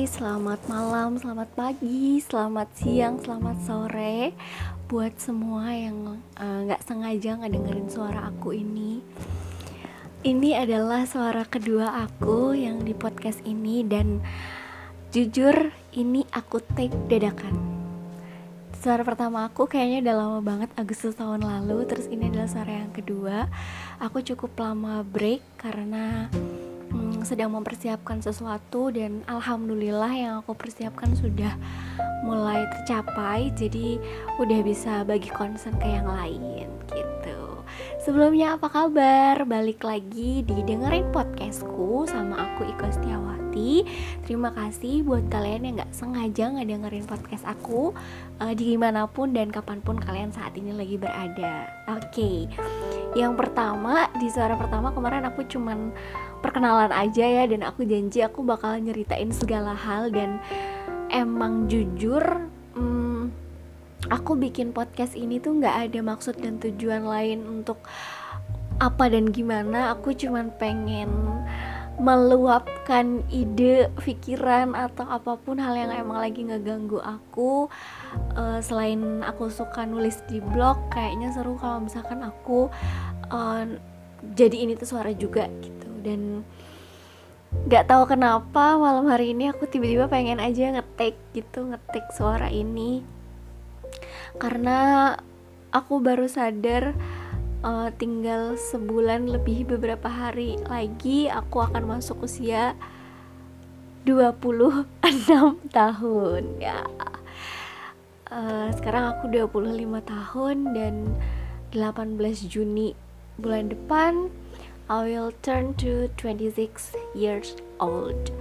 Hai, selamat malam, selamat pagi, selamat siang, selamat sore. Buat semua yang gak sengaja ngedengerin suara aku ini adalah suara kedua aku yang di podcast ini. Dan jujur, ini aku take dadakan. Suara pertama aku kayaknya udah lama banget, Agustus tahun lalu. Terus ini adalah suara yang kedua. Aku cukup lama break karena sedang mempersiapkan sesuatu, dan alhamdulillah yang aku persiapkan sudah mulai tercapai, jadi udah bisa bagi concern ke yang lain gitu. Sebelumnya apa kabar? Balik lagi di dengerin podcastku sama aku, Iko Setiawati. Terima kasih buat kalian yang gak sengaja ngedengerin podcast aku dimanapun dan kapanpun kalian saat ini lagi berada. Oke, yang pertama, di suara pertama kemarin aku cuman perkenalan aja ya, dan aku janji aku bakal nyeritain segala hal. Dan emang jujur, aku bikin podcast ini tuh gak ada maksud dan tujuan lain untuk apa dan gimana. Aku cuman pengen meluapkan ide, pikiran, atau apapun hal yang emang lagi ngeganggu aku. Selain aku suka nulis di blog, kayaknya seru kalau misalkan aku jadi ini tuh suara juga gitu. Dan gak tahu kenapa malam hari ini aku tiba-tiba pengen aja ngetik suara ini, karena aku baru sadar tinggal sebulan lebih beberapa hari lagi aku akan masuk usia 26 tahun ya. Sekarang aku 25 tahun, dan 18 Juni bulan depan I will turn to 26 years old.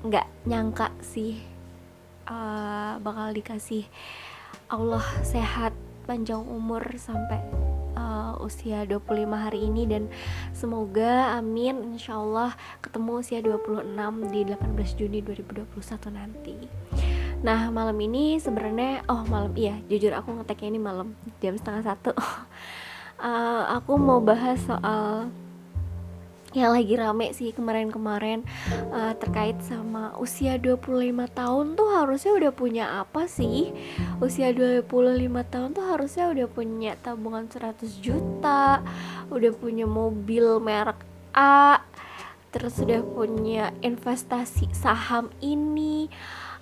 Nggak nyangka sih bakal dikasih Allah sehat, panjang umur sampai usia 25 hari ini. Dan semoga, amin, insyaallah ketemu usia 26 di 18 Juni 2021 nanti. Nah, malam ini sebenarnya, jujur aku ngeteknya ini malam, jam 01:30. Aku mau bahas soal yang lagi rame sih kemarin-kemarin, terkait sama usia 25 tahun tuh harusnya udah punya apa sih? Usia 25 tahun tuh harusnya udah punya tabungan 100 juta, udah punya mobil merek A, terus udah punya investasi saham ini,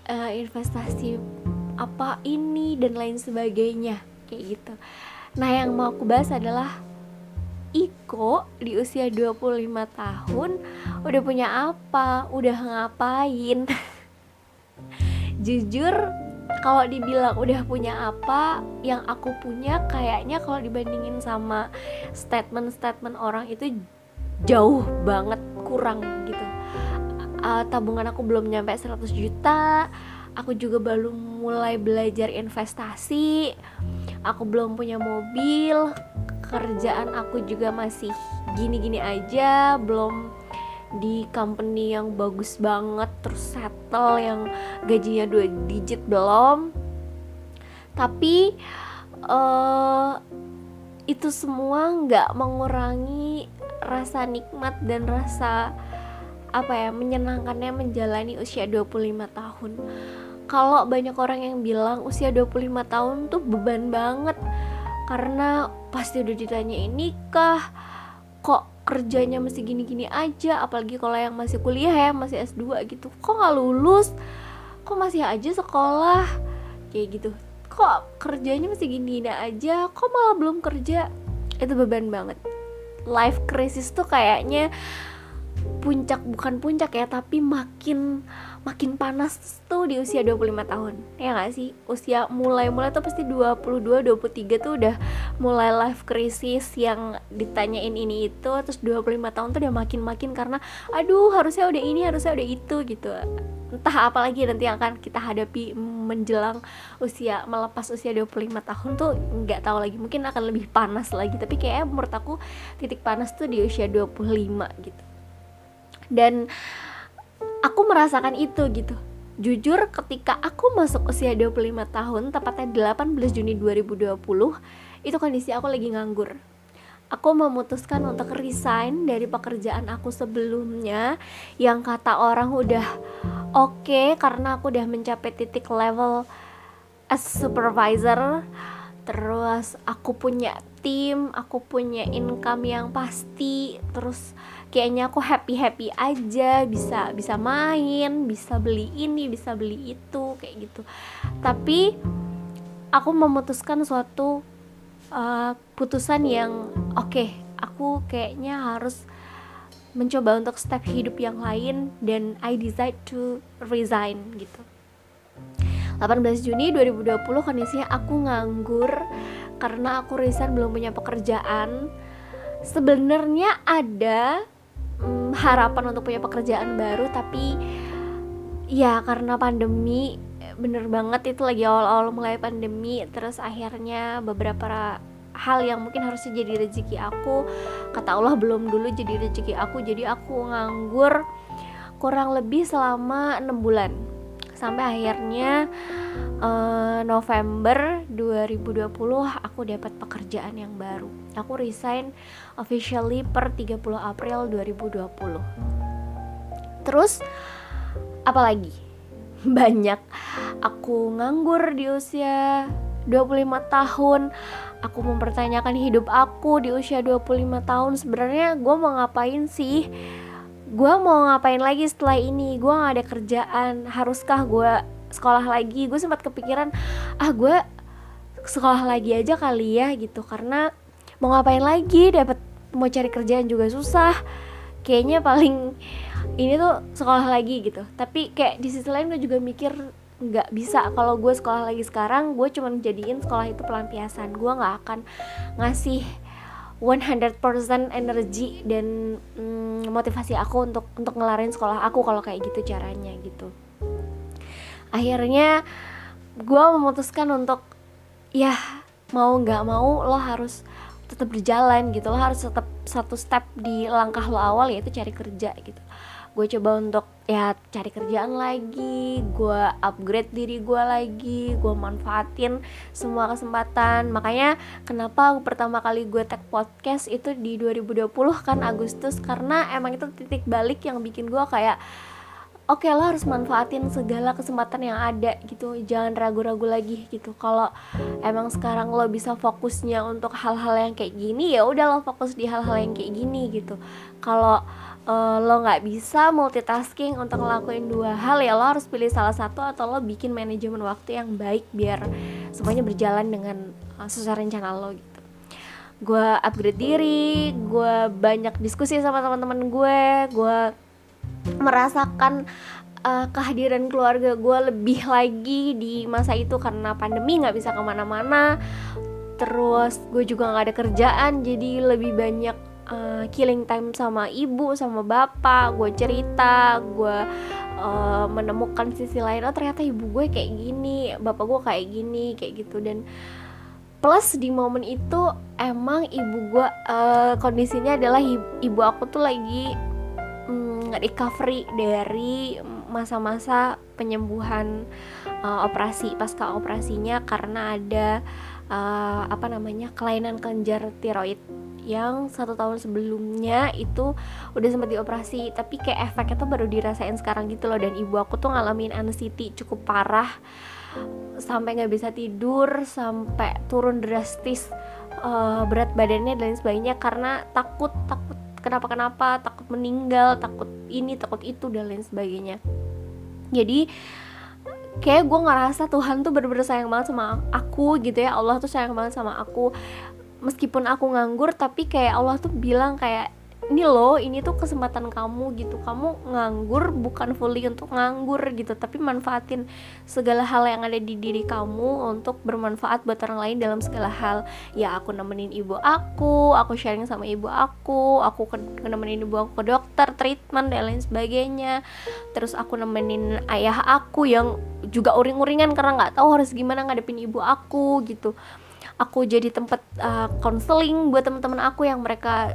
investasi apa ini, dan lain sebagainya kayak gitu. Nah, yang mau aku bahas adalah Iko di usia 25 tahun udah punya apa, udah ngapain. Jujur, kalau dibilang udah punya apa, yang aku punya kayaknya kalau dibandingin sama statement-statement orang itu jauh banget kurang gitu. Tabungan aku belum nyampe 100 juta. Aku juga baru mulai belajar investasi. Aku belum punya mobil. Kerjaan aku juga masih gini-gini aja, belum di company yang bagus banget, terus settle yang gajinya 2 digit, belum. Tapi itu semua gak mengurangi rasa nikmat dan rasa menyenangkannya menjalani usia 25 tahun. Kalau banyak orang yang bilang usia 25 tahun tuh beban banget, karena pasti udah ditanyain nikah, kok kerjanya masih gini-gini aja, apalagi kalau yang masih kuliah ya, masih S2 gitu, kok gak lulus, kok masih aja sekolah, kayak gitu, kok kerjanya masih gini-gini aja, kok malah belum kerja. Itu beban banget. Life crisis tuh kayaknya puncak, bukan puncak ya, tapi makin panas tuh di usia 25 tahun. Ya enggak sih? Usia mulai tuh pasti 22, 23 tuh udah mulai life crisis yang ditanyain ini itu, terus 25 tahun tuh udah makin karena aduh harusnya udah ini, harusnya udah itu gitu. Entah apalagi nanti yang akan kita hadapi menjelang usia, melepas usia 25 tahun tuh gak tahu lagi, mungkin akan lebih panas lagi. Tapi kayaknya menurut aku titik panas tuh di usia 25 gitu. Dan aku merasakan itu gitu. Jujur, ketika aku masuk usia 25 tahun, tepatnya 18 Juni 2020, itu kondisi aku lagi nganggur. aku memutuskan untuk resign dari pekerjaan aku sebelumnya yang kata orang udah oke, karena aku udah mencapai titik level as supervisor. Terus aku punya tim, aku punya income yang pasti. Terus kayaknya aku happy-happy aja, bisa main, bisa beli ini, bisa beli itu, kayak gitu. Tapi aku memutuskan suatu putusan yang oke, aku kayaknya harus mencoba untuk step hidup yang lain, dan I decide to resign gitu. 18 Juni 2020 kondisinya aku nganggur karena aku resign, belum punya pekerjaan. Sebenarnya ada harapan untuk punya pekerjaan baru, tapi ya karena pandemi, bener banget itu lagi awal-awal mulai pandemi. Terus akhirnya beberapa hal yang mungkin harusnya jadi rezeki aku, kata Allah belum dulu jadi rezeki aku. Jadi aku nganggur kurang lebih selama 6 bulan sampai akhirnya November 2020 aku dapat pekerjaan yang baru. Aku resign officially per 30 April 2020. Terus apalagi? Banyak. Aku nganggur di usia 25 tahun. Aku mempertanyakan hidup aku di usia 25 tahun. Sebenarnya gue mau ngapain sih? Gue mau ngapain lagi setelah ini? Gue gak ada kerjaan. Haruskah gue sekolah lagi? Gue sempat kepikiran, gue sekolah lagi aja kali ya gitu. Karena mau ngapain lagi, mau cari kerjaan juga susah. Kayaknya paling ini tuh sekolah lagi gitu. Tapi kayak di sisi lain gue juga mikir, gak bisa kalau gue sekolah lagi sekarang. Gue cuma jadiin sekolah itu pelampiasan. Gue gak akan ngasih 100% energi dan motivasi aku untuk ngelarin sekolah aku kalau kayak gitu caranya gitu. Akhirnya gue memutuskan untuk ya mau gak mau lo harus tetap berjalan gitu, lo harus tetap satu step di langkah lo awal, yaitu cari kerja gitu. Gue coba untuk ya cari kerjaan lagi, gue upgrade diri gue lagi, gue manfaatin semua kesempatan. Makanya kenapa pertama kali gue tag podcast itu di 2020 kan Agustus, karena emang itu titik balik yang bikin gue kayak oke, lo harus manfaatin segala kesempatan yang ada gitu, jangan ragu-ragu lagi gitu. Kalau emang sekarang lo bisa fokusnya untuk hal-hal yang kayak gini, ya udah lo fokus di hal-hal yang kayak gini gitu. Kalau lo gak bisa multitasking untuk ngelakuin dua hal, ya lo harus pilih salah satu, atau lo bikin manajemen waktu yang baik biar semuanya berjalan dengan sesuai rencana lo gitu. Gue upgrade diri, gue banyak diskusi sama teman-teman gue merasakan kehadiran keluarga gue lebih lagi di masa itu karena pandemi gak bisa kemana-mana. Terus gue juga gak ada kerjaan, jadi lebih banyak killing time sama ibu, sama bapak. Gue cerita, gue menemukan sisi lain. Oh ternyata ibu gue kayak gini, bapak gue kayak gini, kayak gitu. Dan plus di momen itu emang ibu gue kondisinya adalah ibu aku tuh lagi recovery dari masa-masa penyembuhan operasi, pasca operasinya, karena ada kelainan kelenjar tiroid yang 1 tahun sebelumnya itu udah sempat dioperasi, tapi kayak efeknya tuh baru dirasain sekarang gitu loh. Dan ibu aku tuh ngalamin anxiety cukup parah, sampai nggak bisa tidur, sampai turun drastis berat badannya dan lain sebagainya, karena takut kenapa, takut meninggal, takut ini, takut itu dan lain sebagainya. Jadi kayak gue ngerasa Tuhan tuh bener-bener sayang banget sama aku gitu ya. Allah tuh sayang banget sama aku. Meskipun aku nganggur, tapi kayak Allah tuh bilang kayak, ini loh, ini tuh kesempatan kamu gitu. Kamu nganggur bukan fully untuk nganggur gitu, tapi manfaatin segala hal yang ada di diri kamu untuk bermanfaat buat orang lain dalam segala hal. Ya aku nemenin ibu aku sharing sama ibu aku nemenin ibu aku ke dokter, treatment dan lain sebagainya. Terus aku nemenin ayah aku yang juga uring-uringan karena gak tahu harus gimana ngadepin ibu aku gitu. Aku jadi tempat counseling buat teman-teman aku yang mereka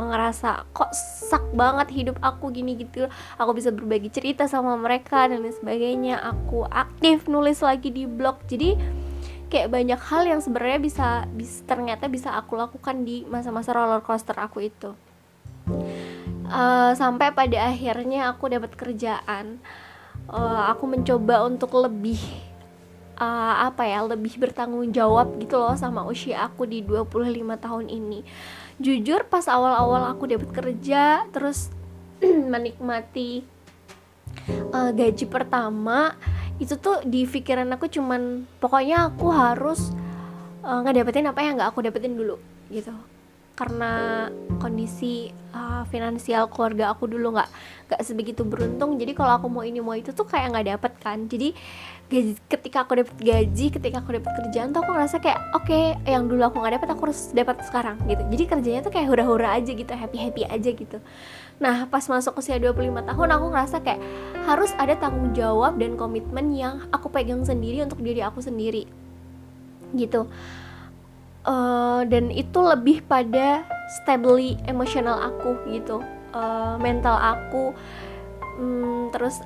ngerasa kok sak banget hidup aku gini gitu. Aku bisa berbagi cerita sama mereka dan lain sebagainya. Aku aktif nulis lagi di blog. Jadi kayak banyak hal yang sebenarnya ternyata bisa aku lakukan di masa-masa roller coaster aku itu. Sampai pada akhirnya aku dapat kerjaan. Aku mencoba untuk lebih lebih bertanggung jawab gitu loh sama usia aku di 25 tahun ini. Jujur pas awal-awal aku dapat kerja terus menikmati gaji pertama, itu tuh di pikiran aku cuman pokoknya aku harus ngedapetin apa yang gak aku dapetin dulu gitu. Karena kondisi finansial keluarga aku dulu gak sebegitu beruntung, jadi kalau aku mau ini mau itu tuh kayak gak dapet kan. Jadi ketika aku dapet kerjaan tuh aku ngerasa kayak oke, yang dulu aku gak dapet aku harus dapet sekarang gitu. Jadi kerjanya tuh kayak hura-hura aja gitu, happy-happy aja gitu. Nah pas masuk usia 25 tahun aku ngerasa kayak harus ada tanggung jawab dan komitmen yang aku pegang sendiri untuk diri aku sendiri gitu. Dan itu lebih pada stably emotional aku gitu, mental aku, terus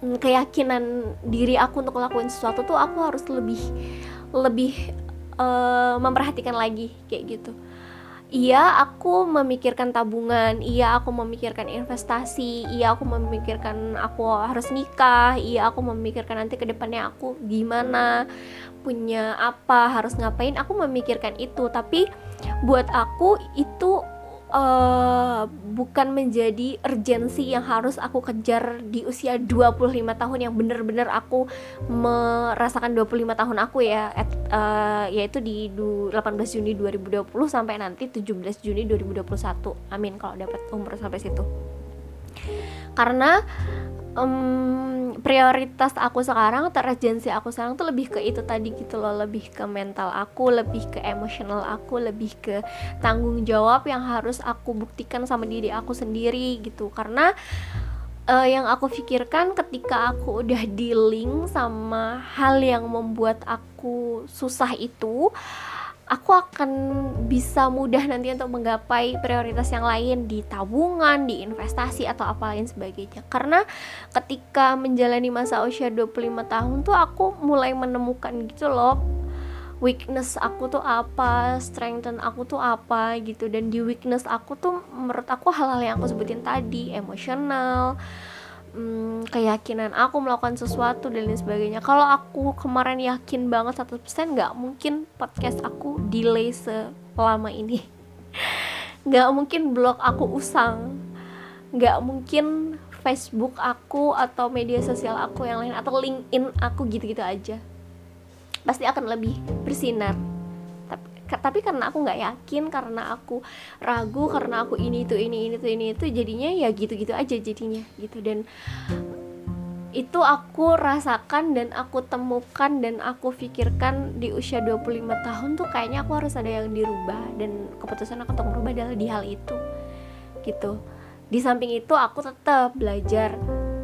keyakinan diri aku untuk ngelakuin sesuatu tuh aku harus lebih memperhatikan lagi kayak gitu. Iya aku memikirkan tabungan, iya aku memikirkan investasi, iya aku memikirkan aku harus nikah, iya aku memikirkan nanti ke depannya aku gimana, punya apa, harus ngapain, aku memikirkan itu. Tapi buat aku itu bukan menjadi urgensi yang harus aku kejar di usia 25 tahun yang bener-bener aku merasakan 25 tahun aku ya, yaitu di 18 Juni 2020 sampai nanti 17 Juni 2021. Amin kalau dapat umur sampai situ. Karena prioritas aku sekarang, urgensi aku sekarang tuh lebih ke itu tadi gitu loh, lebih ke mental aku, lebih ke emosional aku, lebih ke tanggung jawab yang harus aku buktikan sama diri aku sendiri gitu. Karena yang aku pikirkan ketika aku udah dealing sama hal yang membuat aku susah itu, aku akan bisa mudah nanti untuk menggapai prioritas yang lain di tabungan, di investasi atau apa lain sebagainya. Karena ketika menjalani masa usia 25 tahun tuh aku mulai menemukan gitu loh, weakness aku tuh apa, strength aku tuh apa gitu. Dan di weakness aku tuh menurut aku hal-hal yang aku sebutin tadi, emosional, keyakinan aku melakukan sesuatu dan lain sebagainya. Kalau aku kemarin yakin banget 100%, gak mungkin podcast aku delay selama ini. Gak mungkin blog aku usang, gak mungkin Facebook aku atau media sosial aku yang lain atau LinkedIn aku gitu-gitu aja. Pasti akan lebih bersinar. Tapi karena aku gak yakin, karena aku ragu, karena aku ini itu, jadinya ya gitu-gitu aja jadinya gitu. Dan itu aku rasakan dan aku temukan dan aku pikirkan di usia 25 tahun tuh kayaknya aku harus ada yang dirubah, dan keputusan aku untuk merubah adalah di hal itu gitu. Di samping itu aku tetap belajar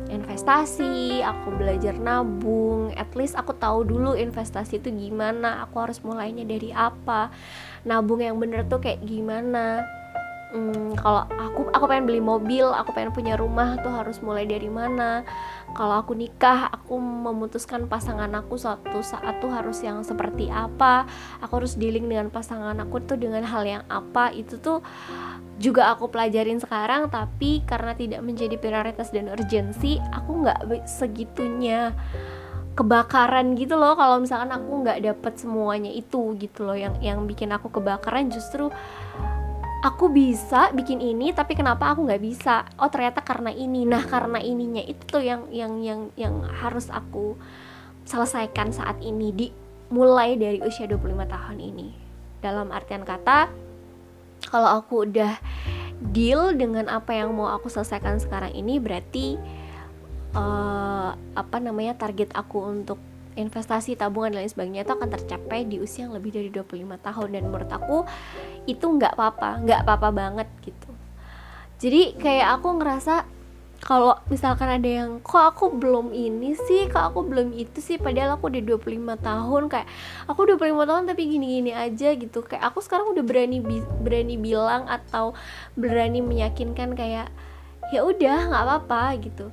investasi, aku belajar nabung. At least aku tahu dulu investasi itu gimana, aku harus mulainya dari apa, nabung yang bener tuh kayak gimana. Kalau aku pengen beli mobil, aku pengen punya rumah tuh harus mulai dari mana. Kalau aku nikah, aku memutuskan pasangan aku suatu saat tuh harus yang seperti apa, aku harus dealing dengan pasangan aku tuh dengan hal yang apa. Itu tuh juga aku pelajarin sekarang, tapi karena tidak menjadi prioritas dan urgensi, aku gak segitunya kebakaran gitu loh. Kalau misalkan aku gak dapet semuanya itu gitu loh, yang bikin aku kebakaran justru aku bisa bikin ini, tapi kenapa aku nggak bisa? Oh ternyata karena ini. Nah karena ininya itu tuh yang harus aku selesaikan saat ini, dimulai dari usia 25 tahun ini. Dalam artian kata, kalau aku udah deal dengan apa yang mau aku selesaikan sekarang ini, berarti target aku untuk investasi, tabungan dan lain sebagainya itu akan tercapai di usia yang lebih dari 25 tahun. Dan menurut aku itu gak apa-apa banget gitu. Jadi kayak aku ngerasa kalau misalkan ada yang kok aku belum ini sih, kok aku belum itu sih, padahal aku udah 25 tahun, kayak aku 25 tahun tapi gini-gini aja gitu. Kayak aku sekarang udah berani bilang atau berani meyakinkan kayak ya udah gak apa-apa gitu.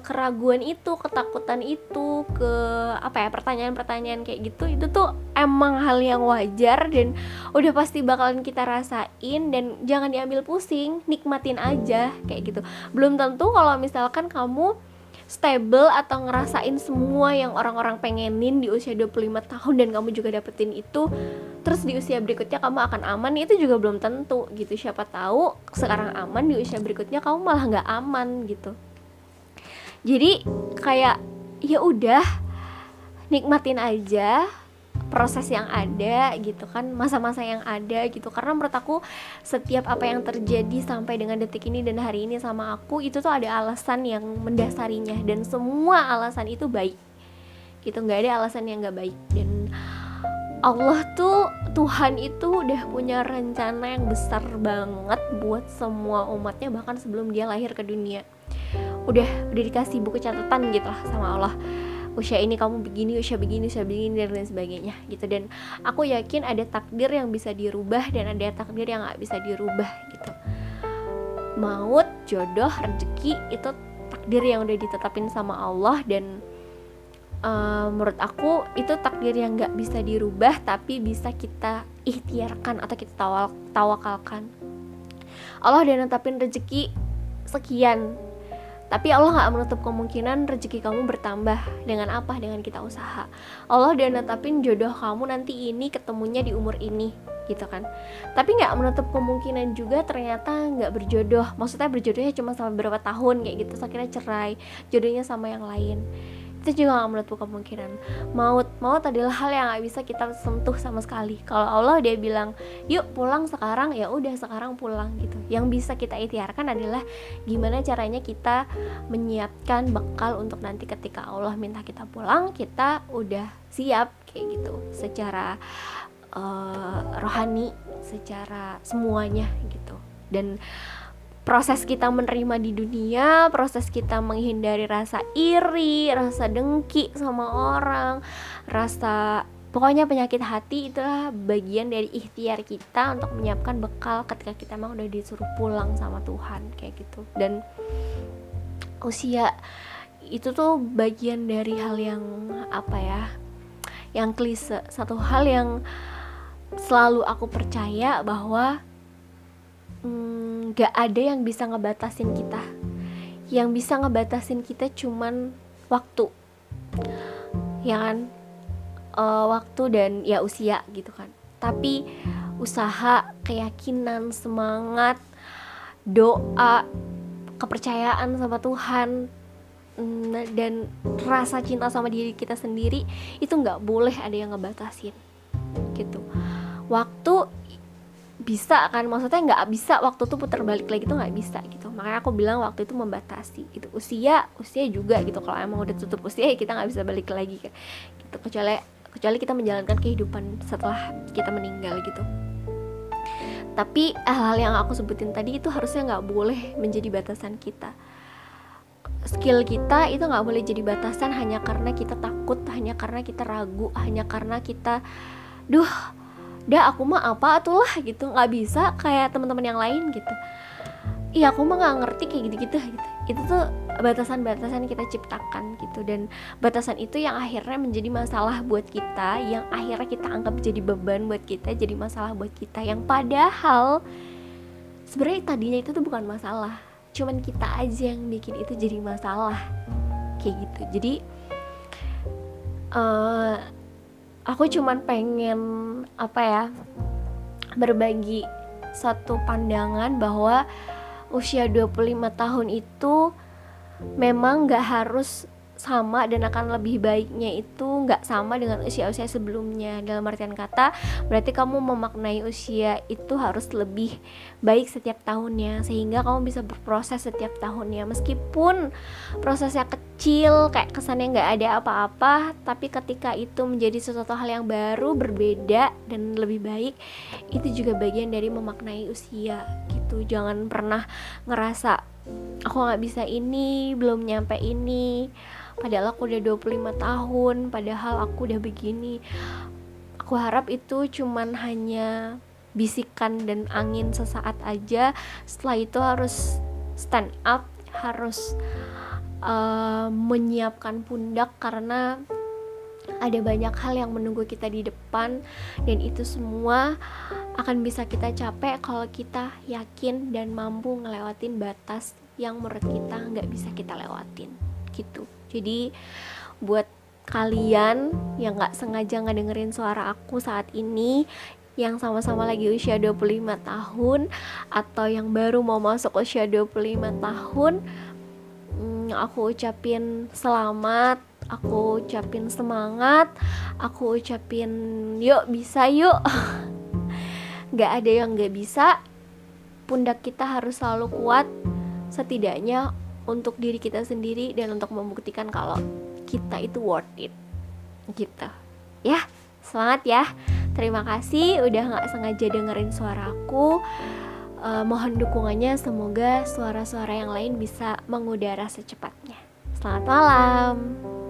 keraguan itu, ketakutan itu, ke apa ya, pertanyaan-pertanyaan kayak gitu, itu tuh emang hal yang wajar dan udah pasti bakalan kita rasain, dan jangan diambil pusing, nikmatin aja kayak gitu. Belum tentu kalau misalkan kamu stable atau ngerasain semua yang orang-orang pengenin di usia 25 tahun dan kamu juga dapetin itu, terus di usia berikutnya kamu akan aman, itu juga belum tentu gitu. Siapa tahu sekarang aman, di usia berikutnya kamu malah nggak aman gitu. Jadi kayak ya udah, nikmatin aja proses yang ada gitu kan, masa-masa yang ada gitu. Karena menurut aku setiap apa yang terjadi sampai dengan detik ini dan hari ini sama aku, itu tuh ada alasan yang mendasarinya, dan semua alasan itu baik gitu, gak ada alasan yang gak baik. Dan Allah tuh, Tuhan itu udah punya rencana yang besar banget buat semua umatnya, bahkan sebelum dia lahir ke dunia udah dikasih buku catatan gitu lah sama Allah, usia ini kamu begini, usia begini dan lain sebagainya gitu. Dan aku yakin ada takdir yang bisa dirubah dan ada takdir yang gak bisa dirubah gitu. Maut, jodoh, rezeki itu takdir yang udah ditetapin sama Allah, dan menurut aku itu takdir yang gak bisa dirubah, tapi bisa kita ikhtiarkan atau kita tawakalkan. Allah udah netapin rezeki sekian, tapi Allah gak menutup kemungkinan rezeki kamu bertambah. Dengan apa? Dengan kita usaha. Allah udah netapin jodoh kamu nanti ini ketemunya di umur ini gitu kan, tapi gak menutup kemungkinan juga ternyata gak berjodoh. Maksudnya berjodohnya cuma sama berapa tahun kayak gitu, akhirnya cerai, jodohnya sama yang lain. Itu juga gak menutup kemungkinan. Maut adalah hal yang gak bisa kita sentuh sama sekali. Kalau Allah dia bilang yuk pulang sekarang, ya udah sekarang pulang gitu. Yang bisa kita ikhtiarkan adalah gimana caranya kita menyiapkan bekal untuk nanti ketika Allah minta kita pulang, kita udah siap kayak gitu, secara rohani, secara semuanya gitu. Dan proses kita menerima di dunia, proses kita menghindari rasa iri, rasa dengki sama orang, rasa pokoknya penyakit hati, itulah bagian dari ikhtiar kita untuk menyiapkan bekal ketika kita emang udah disuruh pulang sama Tuhan kayak gitu. Dan usia itu tuh bagian dari hal yang apa ya, yang klise. Satu hal yang selalu aku percaya bahwa gak ada yang bisa ngebatasin kita. Yang bisa ngebatasin kita cuman waktu, ya kan, waktu dan ya usia gitu kan. Tapi usaha, keyakinan, semangat, doa, kepercayaan sama Tuhan, dan rasa cinta sama diri kita sendiri, itu gak boleh ada yang ngebatasin gitu. Waktu bisa kan, maksudnya nggak bisa waktu tuh putar balik lagi tuh nggak bisa gitu. Makanya aku bilang waktu itu membatasi gitu. Usia juga gitu, kalau emang udah tutup usia ya kita nggak bisa balik lagi kan gitu, kecuali kita menjalankan kehidupan setelah kita meninggal gitu. Tapi hal-hal yang aku sebutin tadi itu harusnya nggak boleh menjadi batasan kita. Skill kita itu nggak boleh jadi batasan hanya karena kita takut, hanya karena kita ragu, hanya karena kita aku mah apa atuh lah gitu, nggak bisa kayak teman-teman yang lain gitu. Iya aku mah nggak ngerti kayak gitu-gitu gitu. Itu tuh batasan-batasan kita ciptakan gitu, dan batasan itu yang akhirnya menjadi masalah buat kita, yang akhirnya kita anggap jadi beban buat kita, jadi masalah buat kita, yang padahal sebenarnya tadinya itu tuh bukan masalah, cuman kita aja yang bikin itu jadi masalah kayak gitu. Jadi aku cuman pengen berbagi satu pandangan bahwa usia 25 tahun itu memang gak harus sama, dan akan lebih baiknya itu gak sama dengan usia-usia sebelumnya. Dalam artian kata, berarti kamu memaknai usia itu harus lebih baik setiap tahunnya, sehingga kamu bisa berproses setiap tahunnya. Meskipun prosesnya kecil, kayak kesannya gak ada apa-apa, tapi ketika itu menjadi sesuatu hal yang baru, berbeda, dan lebih baik, itu juga bagian dari memaknai usia gitu. Jangan pernah ngerasa aku gak bisa ini, belum nyampe ini, padahal aku udah 25 tahun, padahal aku udah begini. Aku harap itu cuman hanya bisikan dan angin sesaat aja. Setelah itu harus stand up, harus menyiapkan pundak karena ada banyak hal yang menunggu kita di depan, dan itu semua akan bisa kita capek kalau kita yakin dan mampu ngelewatin batas yang menurut kita nggak bisa kita lewatin gitu. Jadi buat kalian yang nggak sengaja ngedengerin suara aku saat ini, yang sama-sama lagi usia 25 tahun atau yang baru mau masuk usia 25 tahun, aku ucapin selamat, aku ucapin semangat, aku ucapin yuk bisa yuk. Gak ada yang gak bisa. Pundak kita harus selalu kuat, setidaknya untuk diri kita sendiri dan untuk membuktikan kalau kita itu worth it gitu ya. Semangat ya. Terima kasih udah gak sengaja dengerin suara aku. Mohon dukungannya, semoga suara-suara yang lain bisa mengudara secepatnya. Selamat malam.